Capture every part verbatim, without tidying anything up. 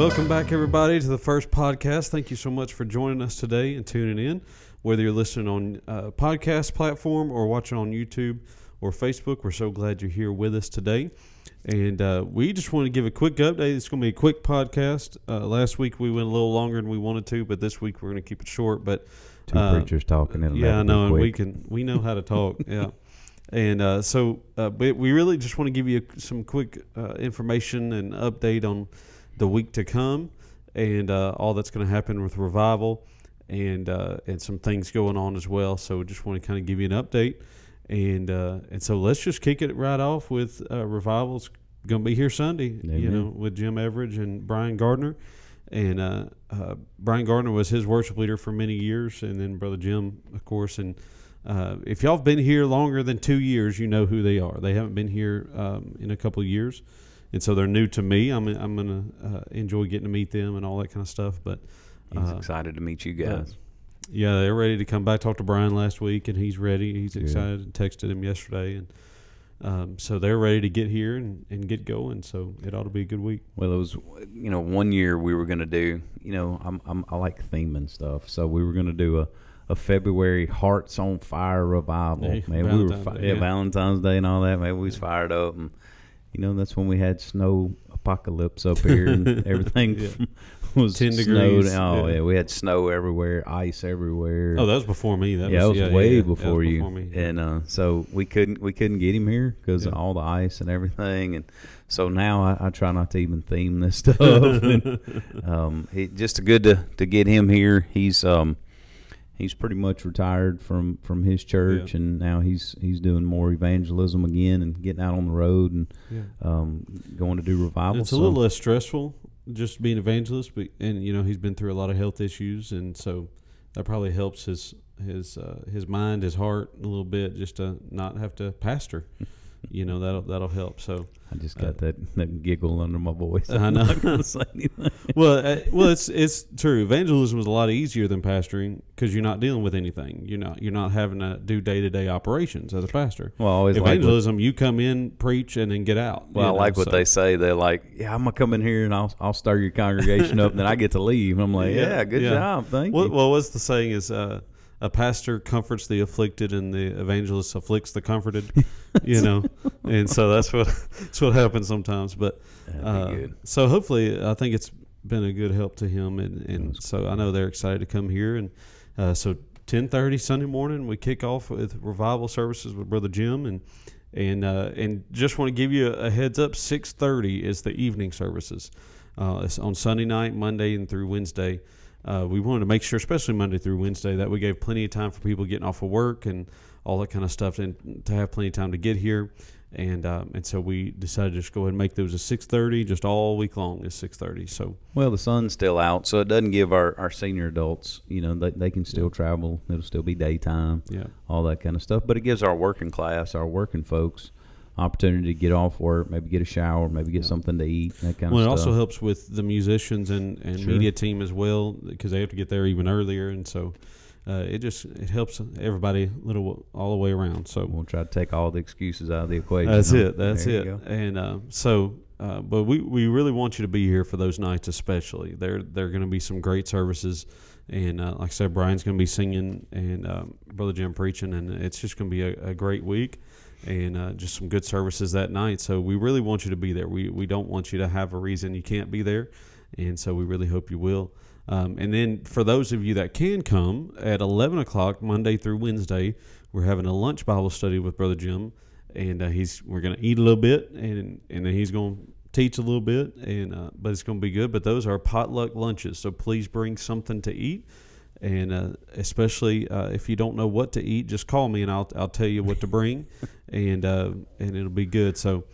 Welcome back, everybody, to the first podcast. Thank you so much for joining us today and tuning in. Whether you're listening on a podcast platform or watching on YouTube or Facebook, we're so glad you're here with us today. And uh, we just want to give a quick update. It's going to be a quick podcast. Uh, last week we went a little longer than we wanted to, but this week we're going to keep it short. But two uh, preachers talking in a yeah, I know, and we can we know how to talk. yeah. And uh, so, uh, but we really just want to give you some quick uh, information and update on the week to come, and uh, all that's going to happen with revival, and uh, and some things going on as well. So we just want to kind of give you an update, and uh, and so let's just kick it right off with uh, revival's going to be here Sunday. Amen. You know, with Jim Everidge and Brian Gardner, and uh, uh, Brian Gardner was his worship leader for many years, and then Brother Jim, of course, and. Uh, if y'all have been here longer than two years, you know who they are. They haven't been here um, in a couple of years, and so they're new to me. I'm I'm gonna uh, enjoy getting to meet them and all that kind of stuff. But uh, he's excited to meet you guys. Uh, yeah, they're ready to come back. Talked to Brian last week, and he's ready. He's excited. Yeah. Texted him yesterday, and um, so they're ready to get here and, and get going. So it ought to be a good week. Well, it was, you know, one year we were gonna do. You know, I'm, I'm I like theme and stuff, so we were gonna do a. A February Hearts on Fire revival. Hey, man, Valentine's we were fi- Day, yeah, yeah. Valentine's Day and all that. Man, we was yeah. fired up, and you know that's when we had snow apocalypse up here, and everything yeah. was ten degrees. Snowed. Oh yeah. yeah, we had snow everywhere, ice everywhere. Oh, that was before me. That yeah, was, that was yeah, way yeah, before yeah, that was you. Before me. And uh, so we couldn't we couldn't get him here because yeah. of all the ice and everything. And so now I, I try not to even theme this stuff. and, um, it, just good to to get him here. He's um. He's pretty much retired from, from his church, yeah. and now he's he's doing more evangelism again and getting out on the road and yeah. um, going to do revival. It's so. a little less stressful just being evangelist, but and you know he's been through a lot of health issues, and so that probably helps his his uh, his mind, his heart a little bit, just to not have to pastor. You know, that'll that'll help. So I just got uh, that, that giggle under my voice. I'm I know. Not gonna say anything. Well, uh, well, it's it's true. Evangelism is a lot easier than pastoring because you're not dealing with anything. You're not you're not having to do day to day operations as a pastor. Well, I always evangelism, like, you come in, preach, and then get out. Well, I know, like what so. they say. They're like, yeah, I'm gonna come in here and I'll I'll stir your congregation up, and then I get to leave. And I'm like, yeah, yeah good yeah. job, thank well, you. Well, what's the saying is. Uh, A pastor comforts the afflicted, and the evangelist afflicts the comforted, you know, and so that's what that's what happens sometimes. But uh, so hopefully, I think it's been a good help to him, and, and so I know they're excited to come here. And uh, so ten thirty Sunday morning, we kick off with revival services with Brother Jim, and and uh, and just want to give you a heads up: six thirty is the evening services. Uh, it's on Sunday night, Monday, and through Wednesday. Uh, we wanted to make sure, especially Monday through Wednesday, that we gave plenty of time for people getting off of work and all that kind of stuff, and to have plenty of time to get here. And um, and so we decided to just go ahead and make those a six thirty, just all week long is six thirty. So well, the sun's still out, so it doesn't give our, our senior adults, you know, they, they can still yeah. travel. It'll still be daytime, yeah. all that kind of stuff. But it gives our working class, our working folks, opportunity to get off work, maybe get a shower, maybe get yeah. something to eat, that kind well, of stuff. Well, it also helps with the musicians and, and sure. media team as well, because they have to get there even earlier, and so uh, it just it helps everybody little all the way around. So we'll try to take all the excuses out of the equation. That's huh? it. That's there it. And uh, so, uh, but we, we really want you to be here for those nights, especially. There there are going to be some great services, and uh, like I said, Brian's going to be singing and um, Brother Jim preaching, and it's just going to be a, a great week. And uh, just some good services that night. So we really want you to be there. We we don't want you to have a reason you can't be there. And so we really hope you will. Um, and then for those of you that can come, at eleven o'clock, Monday through Wednesday, we're having a lunch Bible study with Brother Jim. And uh, he's we're going to eat a little bit, and and then he's going to teach a little bit. And uh, but it's going to be good. But those are potluck lunches, so please bring something to eat. And uh, especially uh, if you don't know what to eat, just call me and I'll I'll tell you what to bring, and uh, and it'll be good. So,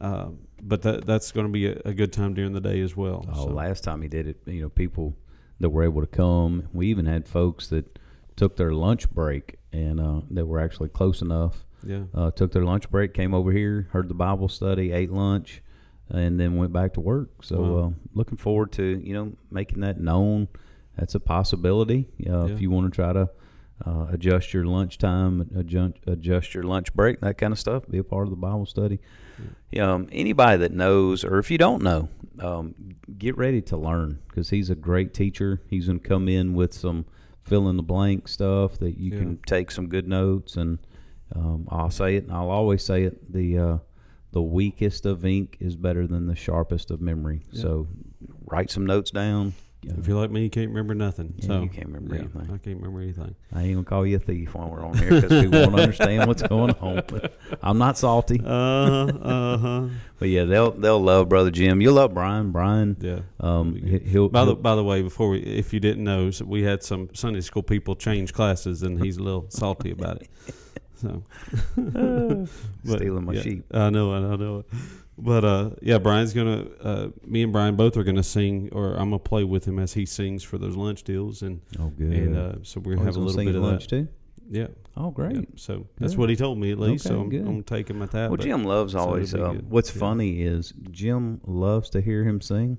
uh, but that that's going to be a, a good time during the day as well. Oh, so. Last time he did it, you know, people that were able to come. We even had folks that took their lunch break and uh, that were actually close enough. Yeah, uh, took their lunch break, came over here, heard the Bible study, ate lunch, and then went back to work. So, wow. uh, looking forward to you know making that known. That's a possibility. Uh, yeah. If you want to try to Uh, adjust your lunchtime, adjust, adjust your lunch break, that kind of stuff. Be a part of the Bible study. Yeah. Um, anybody that knows, or if you don't know, um, get ready to learn, because he's a great teacher. He's going to come in with some fill-in-the-blank stuff that you yeah. can take some good notes. And um, I'll say it, and I'll always say it, the uh, the weakest of ink is better than the sharpest of memory. Yeah. So write some notes down. If you're like me, you can't remember nothing. Yeah, so you can't remember yeah, anything. I can't remember anything. I ain't going to call you a thief while we're on here, because we won't understand what's going on. But I'm not salty. Uh-huh. Uh-huh. But, yeah, they'll they'll love Brother Jim. You'll love Brian. Brian. Yeah. Um, he'll, by, he'll, the, by the way, before we, if you didn't know, we had some Sunday school people change classes, and he's a little salty about it. So but, stealing my yeah, sheep. I know it. I know it. But, uh, yeah, Brian's going to uh, – me and Brian both are going to sing, or I'm going to play with him as he sings for those lunch deals. And, oh, good. And uh, so we're going to have a little bit of lunch that. Too? Yeah. Oh, great. Yeah. So good. That's what he told me, at least. Okay, so I'm, I'm going to take him at that. Well, but, Jim loves so always uh, – what's yeah. funny is Jim loves to hear him sing,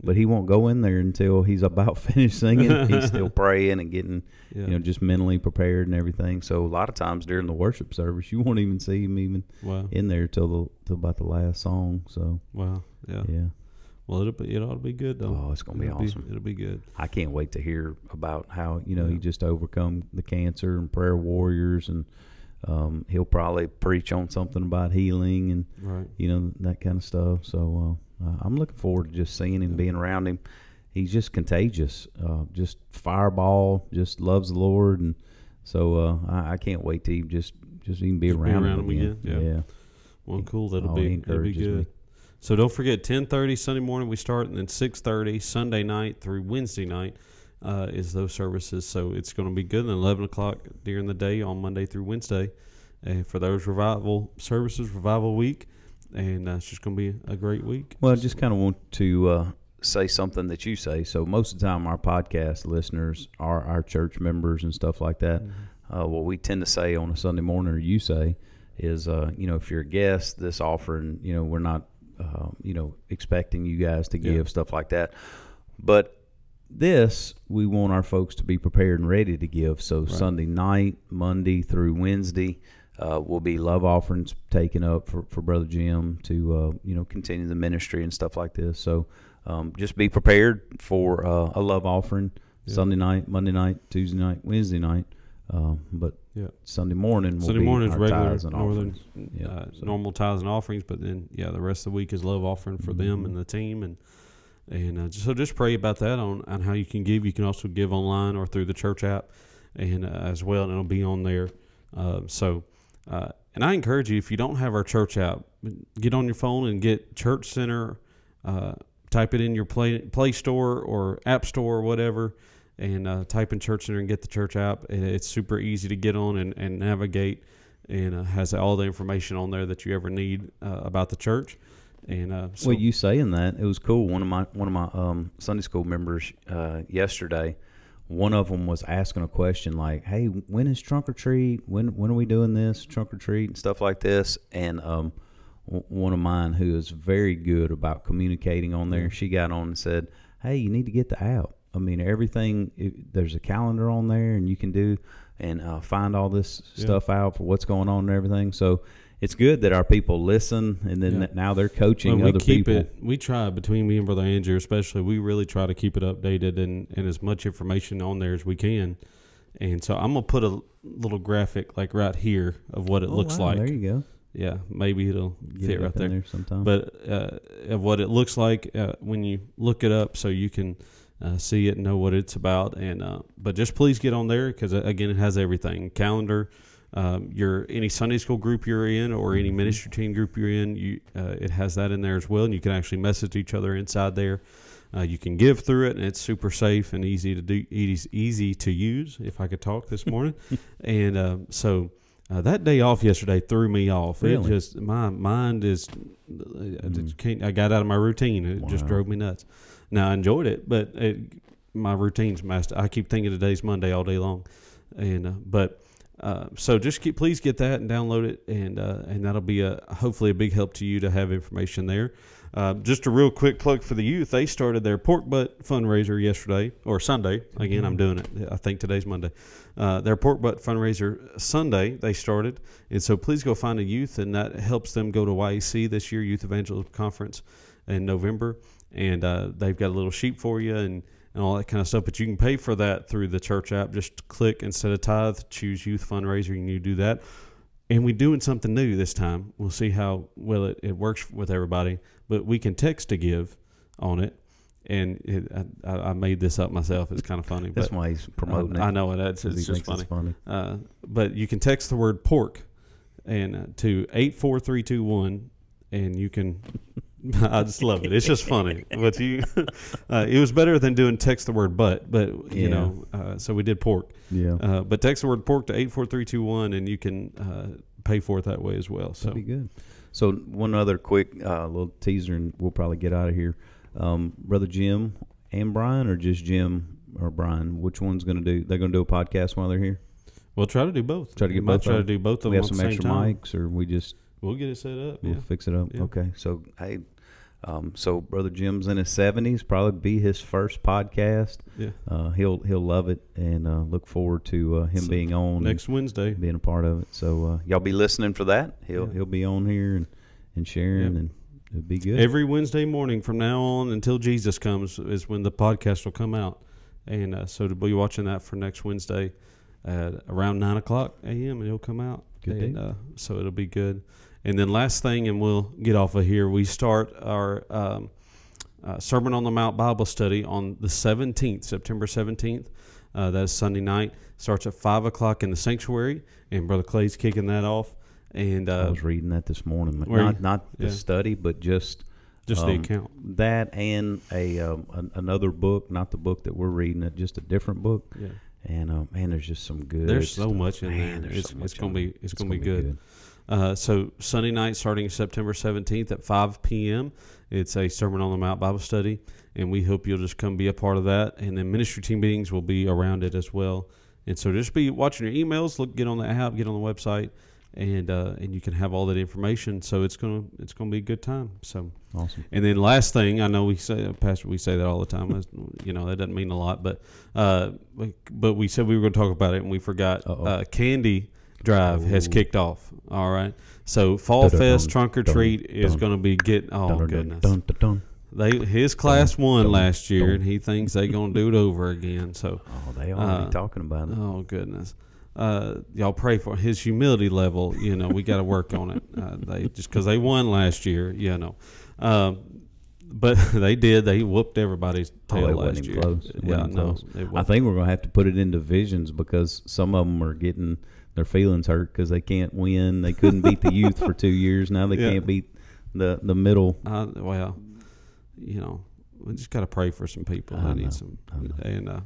but he won't go in there until he's about finished singing. He's still praying and getting, yeah. you know, just mentally prepared and everything. So a lot of times during the worship service, you won't even see him even wow. in there till the till about the last song. So wow, yeah, yeah. Well, it'll be it ought to be good though. Oh, it's gonna be it'll awesome. Be, it'll be good. I can't wait to hear about how you know yeah. he just overcome the cancer and prayer warriors, and um, he'll probably preach on something about healing and right. you know that kind of stuff. So. Uh, Uh, I'm looking forward to just seeing him, being around him. He's just contagious, uh, just fireball, just loves the Lord. And so uh, I, I can't wait to just, just even be just around, be around him again. again. Yeah. yeah. Well, cool. That'll oh, be, that'll be good. Me. So don't forget, ten thirty Sunday morning we start, and then six thirty Sunday night through Wednesday night uh, is those services. So it's going to be good. And eleven o'clock during the day on Monday through Wednesday uh, for those revival services, Revival Week. And uh, it's just going to be a great week. Well, I just kind of want to uh, say something that you say. So most of the time our podcast listeners are our church members and stuff like that. Mm-hmm. Uh, what we tend to say on a Sunday morning, or you say, is, uh, you know, if you're a guest, this offering, you know, we're not, uh, you know, expecting you guys to give, yeah. stuff like that. But this, we want our folks to be prepared and ready to give. So right. Sunday night, Monday through Wednesday, Uh, will be love offerings taken up for, for Brother Jim to, uh, you know, continue the ministry and stuff like this. So um, just be prepared for uh, a love offering yeah. Sunday night, Monday night, Tuesday night, Wednesday night. Uh, but yeah. Sunday morning will Sunday be morning our is regular tithes and northern, offerings. Yeah, uh, so. Normal tithes and offerings, but then, yeah, the rest of the week is love offering for mm-hmm. them and the team. And and uh, so just pray about that on, on how you can give. You can also give online or through the church app and uh, as well, and it'll be on there. Uh, so... Uh, and I encourage you, if you don't have our church app, get on your phone and get Church Center, uh, type it in your Play, Play Store or App Store or whatever, and uh, type in Church Center and get the church app. It's super easy to get on and, and navigate, and uh, has all the information on there that you ever need uh, about the church. And uh, so well, you saying that, it was cool. One of my one of my um, Sunday school members uh, yesterday, one of them was asking a question like, hey, when is Trunk or Treat? When when are we doing this, Trunk or Treat, and stuff like this? And um, w- one of mine who is very good about communicating on there, she got on and said, hey, you need to get the app. I mean, everything, it, there's a calendar on there, and you can do and uh, find all this yeah. stuff out for what's going on and everything. So it's good that our people listen, and then yeah. that now they're coaching well, we other keep people. It, we try, between me and Brother Andrew especially, we really try to keep it updated and, and as much information on there as we can. And so I'm going to put a little graphic like right here of what it oh, looks wow, like. There you go. Yeah, maybe it'll Get fit it right there. there sometime. But uh, of what it looks like uh, when you look it up, so you can uh, see it and know what it's about. And uh, But just please get on there, because, again, it has everything, calendar, Um, your any Sunday school group you're in, or any ministry team group you're in, you uh, it has that in there as well, and you can actually message each other inside there. Uh, you can give through it, and it's super safe and easy to do. It's easy to use. If I could talk this morning, and uh, so uh, that day off yesterday threw me off. Really? It just my mind is I, just can't, I got out of my routine. It wow. just drove me nuts. Now I enjoyed it, but it, my routine's messed. I keep thinking today's Monday all day long, and uh, but. Uh, so just keep, please get that and download it, and uh, and that'll be a hopefully a big help to you to have information there. Uh, just a real quick plug for the youth. They started their pork butt fundraiser yesterday or Sunday. Again, I'm doing it. I think today's Monday. Uh, their pork butt fundraiser Sunday they started, and so please go find a youth, and that helps them go to Y E C this year, Youth Evangelism Conference in November, and uh, they've got a little sheep for you and. and all that kind of stuff, but you can pay for that through the church app. Just click instead of tithe, choose youth fundraiser, and you do that. And we're doing something new this time. We'll see how well it, it works with everybody, but we can text to give on it. And it, I, I made this up myself. It's kind of funny. That's but why he's promoting I, it. I know it. It's, it's just funny. It's funny. Uh, but you can text the word pork and uh, to eight four three two one, and you can... I just love it. It's just funny. But you, uh, it was better than doing text the word butt, but you yeah. know, uh, so we did pork. Yeah. Uh, but text the word pork to eight four three two one, and you can uh, pay for it that way as well. So that'd be good. So one other quick uh, little teaser, and we'll probably get out of here. Um, Brother Jim and Brian, or just Jim or Brian, which one's going to do? They're going to do a podcast while they're here. We'll try to do both. Try to get we both. Try to do both of them. We have some the extra time. mics, or we just. We'll get it set up. We'll yeah. fix it up. Yeah. Okay. So, hey, um, so Brother Jim's in his seventies. Probably be his first podcast. Yeah. Uh, he'll he'll love it, and uh, look forward to uh, him so being on next Wednesday, being a part of it. So uh, y'all be listening for that. He'll yeah. he'll be on here and and sharing, yeah. and it'll be good. Every Wednesday morning from now on until Jesus comes is when the podcast will come out, and uh, so to be watching that for next Wednesday at around nine o'clock a m and it'll come out. Good and, uh, so it'll be good. And then last thing, and we'll get off of here, we start our um, uh, Sermon on the Mount Bible study on the seventeenth, September seventeenth. Uh, that is Sunday night. Starts at five o'clock in the sanctuary, and Brother Clay's kicking that off. And uh, I was reading that this morning. Not, not yeah. the study, but just just um, the account. That and a um, an, another book, not the book that we're reading, just a different book. Yeah. And uh, man, there's just some good. There's so stuff. much in man, there. It's, so it's going to be it's, it's going to be good. good. Uh, so Sunday night, starting September seventeenth at five p m, it's a Sermon on the Mount Bible study, and we hope you'll just come be a part of that. And then ministry team meetings will be around it as well. And so just be watching your emails. Look, get on the app, get on the website, and uh, and you can have all that information. So it's gonna it's gonna be a good time. So awesome. And then last thing, I know we say, Pastor, we say that all the time. You know, that doesn't mean a lot, but uh, but we said we were going to talk about it, and we forgot. Uh, candy. Drive Ooh. has kicked off. All right. So Fall dun, Fest dun, Trunk or dun, Treat dun, is going to be getting oh dun, goodness. Dun, dun, dun, they his class dun, won dun, last year dun. and he thinks they're going to do it over again. So oh, they already uh, talking about it. Oh goodness. Uh, y'all pray for his humility level, you know, we got to work on it. Uh, they just cuz they won last year, you know. Um But they did. They whooped everybody's tail oh, last year. Close. Yeah, no, I think we're going to have to put it in divisions because some of them are getting their feelings hurt because they can't win. They couldn't beat the youth for two years. Now they yeah. can't beat the, the middle. Uh, well, you know, we just got to pray for some people. I, I need know. some. I and uh,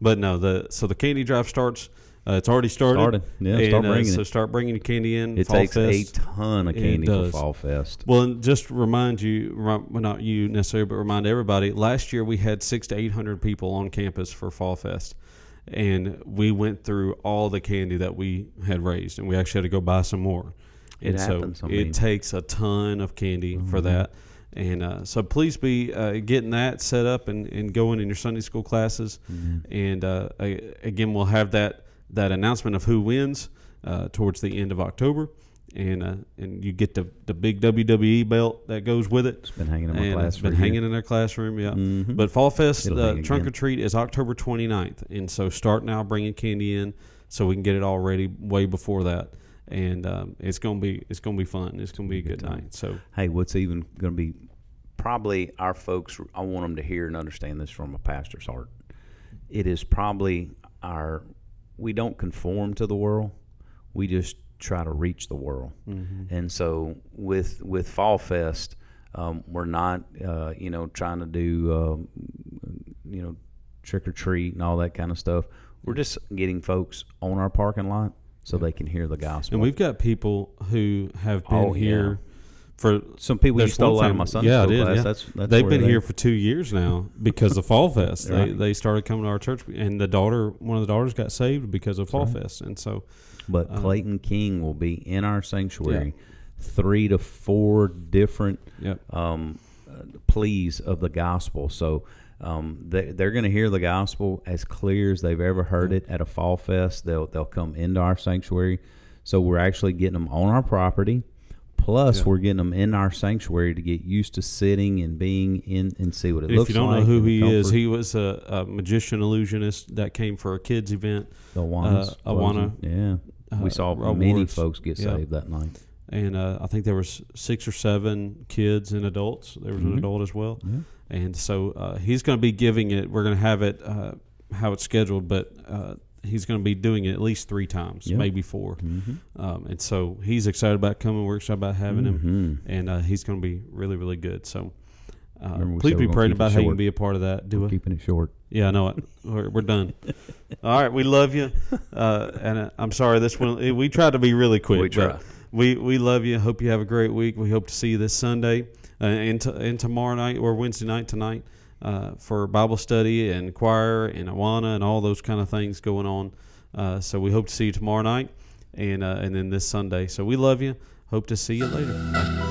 But, no, the so the candy drive starts. Uh, it's already started. started. Yeah, and, start bringing uh, it. So start bringing the candy in. It Fall takes Fest. a ton of candy for Fall Fest. Well, and just remind you, well, not you necessarily, but remind everybody, last year we had six to eight hundred people on campus for Fall Fest. And we went through all the candy that we had raised, and we actually had to go buy some more. It and happens, so I mean. It takes a ton of candy mm-hmm. for that. And uh, so please be uh, getting that set up and, and going in your Sunday school classes. Mm-hmm. And, uh, I, again, we'll have that. that announcement of who wins uh, towards the end of October, and uh, and you get the, the big W W E belt that goes with it. It's been hanging in my classroom. It's been hanging in our classroom, yeah. Mm-hmm. But Fall Fest uh, Trunk or Treat is October twenty-ninth, and so start now bringing candy in so we can get it all ready way before that. And um, it's gonna be it's gonna be fun. It's gonna be a good, good night. So hey, what's even gonna be probably our folks? I want them to hear and understand this from a pastor's heart. It is probably our We don't conform to the world. We just try to reach the world. Mm-hmm. And so with with Fall Fest, um, we're not, uh, you know, trying to do, um, you know, trick or treat and all that kind of stuff. We're just getting folks on our parking lot so yeah. they can hear the gospel. And we've got people who have been oh, here yeah. for some people you stole out of my Sunday yeah, school did, class. Yeah. That's, that's They've been they... here for two years now because of Fall Fest. Right. They they started coming to our church, and the daughter, one of the daughters, got saved because of Fall right. Fest, and so. But um, Clayton King will be in our sanctuary, yeah. three to four different yep. um, pleas of the gospel. So um, they, they're going to hear the gospel as clear as they've ever heard yep. it at a Fall Fest. They'll they'll come into our sanctuary. So we're actually getting them on our property. Plus, yeah. we're getting them in our sanctuary to get used to sitting and being in and see what it if looks like. If you don't like know who he comfort. is, he was a, a magician illusionist that came for a kids event. The Awana. Uh, Awana. Yeah. Uh, we saw awards. Many folks get yeah. saved that night. And uh, I think there was six or seven kids and adults. There was mm-hmm. an adult as well. Yeah. And so uh, he's going to be giving it. We're going to have it uh, how it's scheduled, but uh, he's going to be doing it at least three times, yep. maybe four. Mm-hmm. Um, and so he's excited about coming. We're excited about having mm-hmm. him. And uh, he's going to be really, really good. So uh, please be praying about how you can be a part of that. Do we're keeping it short. Yeah, I know it. We're, we're done. All right, we love you. Uh, and uh, I'm sorry, this one, we tried to be really quick. We try. We, we love you. Hope you have a great week. We hope to see you this Sunday uh, and, t- and tomorrow night or Wednesday night tonight. Uh, for Bible study and choir and Awana and all those kind of things going on. Uh, so we hope to see you tomorrow night and uh, and then this Sunday. So we love you. Hope to see you later. Bye.